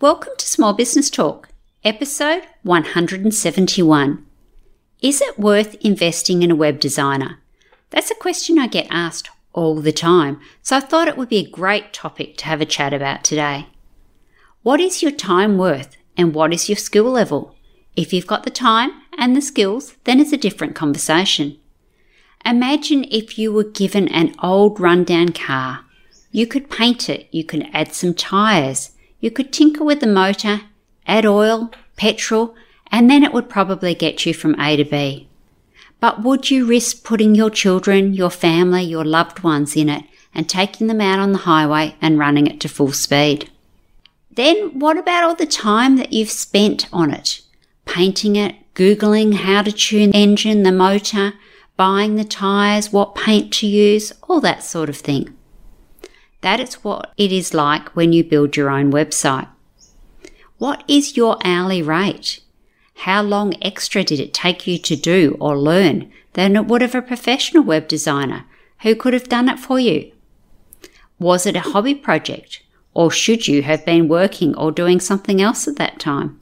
Welcome to Small Business Talk, episode 171. Is it worth investing in a web designer? That's a question I get asked all the time, so I thought it would be a great topic to have a chat about today. What is your time worth and what is your skill level? If you've got the time and the skills, then it's a different conversation. Imagine if you were given an old rundown car. You could paint it, you could add some tyres, you could tinker with the motor, add oil, petrol, and then it would probably get you from A to B. But would you risk putting your children, your family, your loved ones in it and taking them out on the highway and running it to full speed? Then what about all the time that you've spent on it? Painting it, Googling how to tune the engine, the motor, buying the tyres, what paint to use, all that sort of thing. That is what it is like when you build your own website. What is your hourly rate? How long extra did it take you to do or learn than it would have a professional web designer who could have done it for you? Was it a hobby project, or should you have been working or doing something else at that time?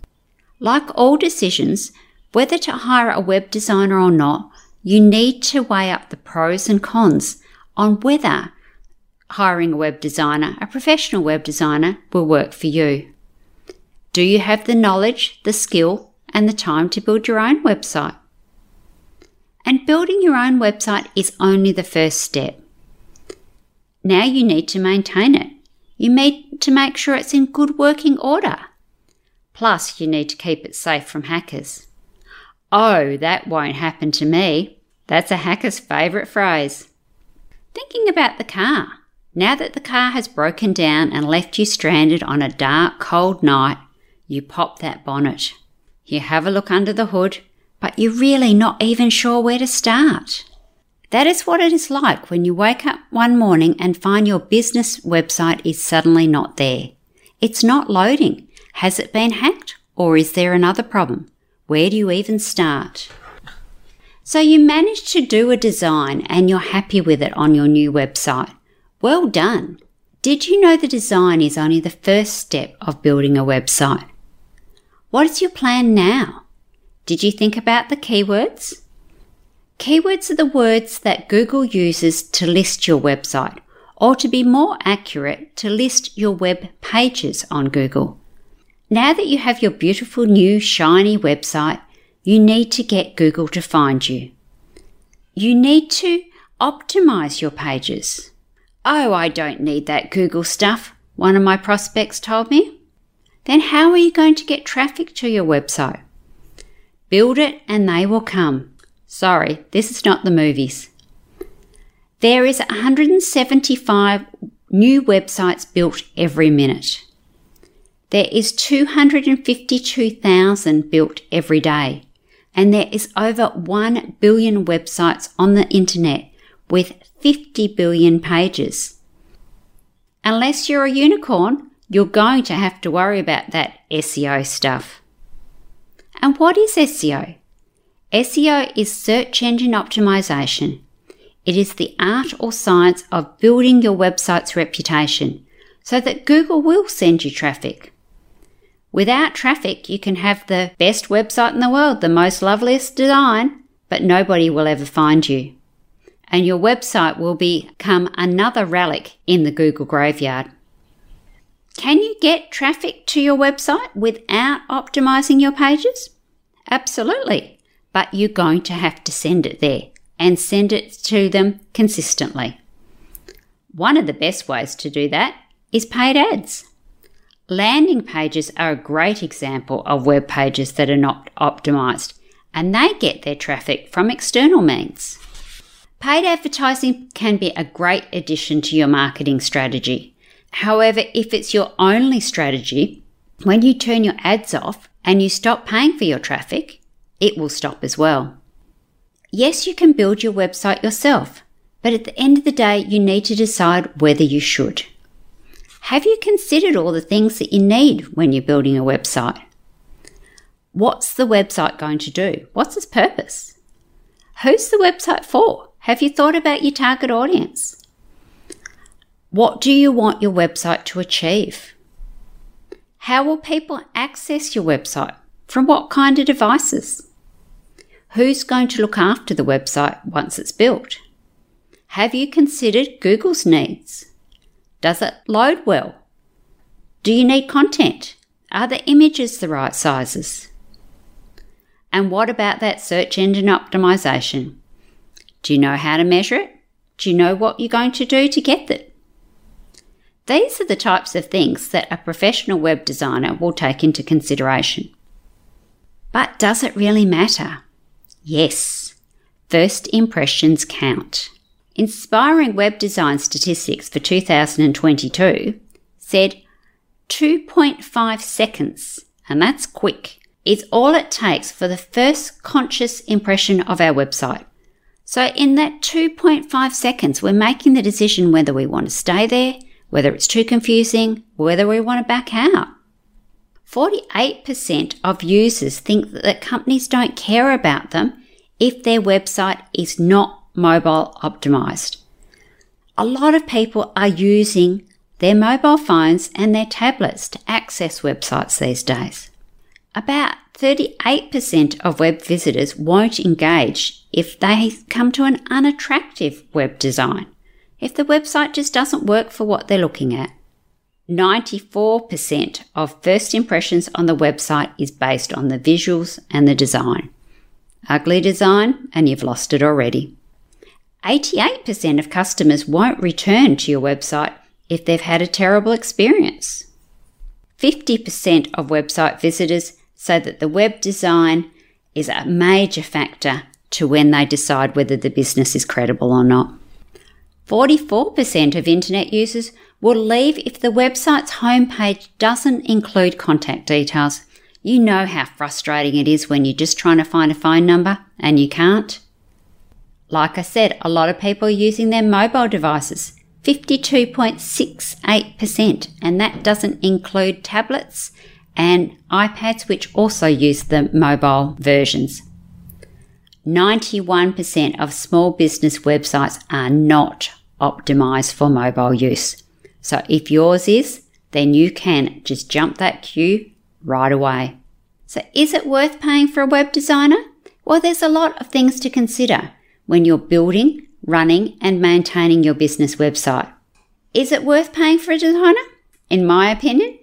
Like all decisions, whether to hire a web designer or not, you need to weigh up the pros and cons on whether hiring a web designer, a professional web designer, will work for you. Do you have the knowledge, the skill, and the time to build your own website? And building your own website is only the first step. Now you need to maintain it. You need to make sure it's in good working order. Plus, you need to keep it safe from hackers. "Oh, that won't happen to me." That's a hacker's favourite phrase. Thinking about the car. Now that the car has broken down and left you stranded on a dark, cold night, you pop that bonnet. You have a look under the hood, but you're really not even sure where to start. That is what it is like when you wake up one morning and find your business website is suddenly not there. It's not loading. Has it been hacked, or is there another problem? Where do you even start? So you managed to do a design and you're happy with it on your new website. Well done. Did you know the design is only the first step of building a website? What is your plan now? Did you think about the keywords? Keywords are the words that Google uses to list your website, or to be more accurate, to list your web pages on Google. Now that you have your beautiful new shiny website, you need to get Google to find you. You need to optimize your pages. "Oh, I don't need that Google stuff," one of my prospects told me. Then how are you going to get traffic to your website? Build it and they will come. Sorry, this is not the movies. There is 175 new websites built every minute. There is 252,000 built every day. And there is over 1 billion websites on the internet with 50 billion pages. Unless you're a unicorn, you're going to have to worry about that SEO stuff. And what is SEO? SEO is search engine optimization. It is the art or science of building your website's reputation so that Google will send you traffic. Without traffic, you can have the best website in the world, the most loveliest design, but nobody will ever find you. And your website will become another relic in the Google graveyard. Can you get traffic to your website without optimizing your pages? Absolutely, but you're going to have to send it there and send it to them consistently. One of the best ways to do that is paid ads. Landing pages are a great example of web pages that are not optimized, and they get their traffic from external means. Paid advertising can be a great addition to your marketing strategy. However, if it's your only strategy, when you turn your ads off and you stop paying for your traffic, it will stop as well. Yes, you can build your website yourself, but at the end of the day, you need to decide whether you should. Have you considered all the things that you need when you're building a website? What's the website going to do? What's its purpose? Who's the website for? Have you thought about your target audience? What do you want your website to achieve? How will people access your website? From what kind of devices? Who's going to look after the website once it's built? Have you considered Google's needs? Does it load well? Do you need content? Are the images the right sizes? And what about that search engine optimization? Do you know how to measure it? Do you know what you're going to do to get it? These are the types of things that a professional web designer will take into consideration. But does it really matter? Yes, first impressions count. Inspiring Web Design Statistics for 2022 said 2.5 seconds, and that's quick, is all it takes for the first conscious impression of our website. So in that 2.5 seconds, we're making the decision whether we want to stay there, whether it's too confusing, whether we want to back out. 48% of users think that companies don't care about them if their website is not mobile optimized. A lot of people are using their mobile phones and their tablets to access websites these days. About 38% of web visitors won't engage if they come to an unattractive web design, if the website just doesn't work for what they're looking at. 94% of first impressions on the website is based on the visuals and the design. Ugly design, and you've lost it already. 88% of customers won't return to your website if they've had a terrible experience. 50% of website visitors say that the web design is a major factor to when they decide whether the business is credible or not. 44% of internet users will leave if the website's homepage doesn't include contact details. You know how frustrating it is when you're just trying to find a phone number and you can't. Like I said, a lot of people are using their mobile devices, 52.68%, and that doesn't include tablets and iPads, which also use the mobile versions. 91% of small business websites are not optimized for mobile use. So if yours is, then you can just jump that queue right away. So is it worth paying for a web designer? Well, there's a lot of things to consider when you're building, running and maintaining your business website. Is it worth paying for a designer? In my opinion,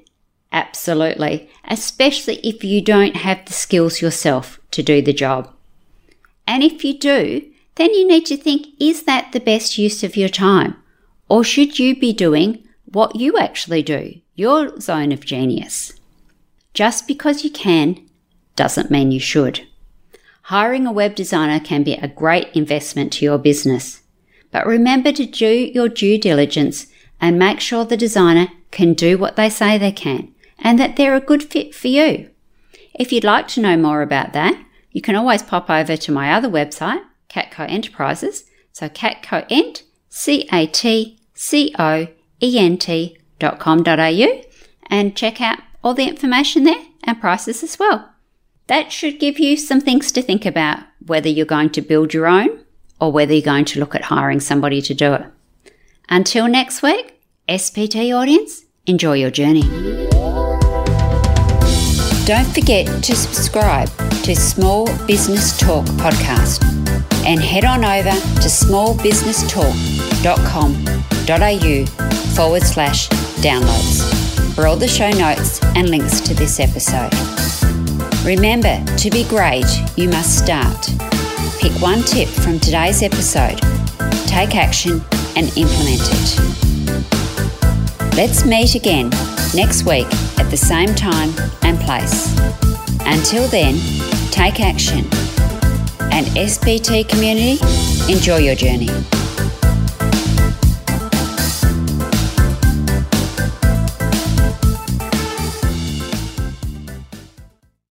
absolutely, especially if you don't have the skills yourself to do the job. And if you do, then you need to think, is that the best use of your time? Or should you be doing what you actually do, your zone of genius? Just because you can doesn't mean you should. Hiring a web designer can be a great investment to your business, but remember to do your due diligence and make sure the designer can do what they say they can and that they're a good fit for you. If you'd like to know more about that, you can always pop over to my other website, Catco Enterprises, so catcoent, catcoent.com.au, and check out all the information there and prices as well. That should give you some things to think about, whether you're going to build your own or whether you're going to look at hiring somebody to do it. Until next week, SPT audience, enjoy your journey. Don't forget to subscribe to Small Business Talk podcast and head on over to smallbusinesstalk.com.au/downloads for all the show notes and links to this episode. Remember, to be great, you must start. Pick one tip from today's episode, take action and implement it. Let's meet again next week at the same time and place. Until then, take action. And SBT community, Enjoy your journey.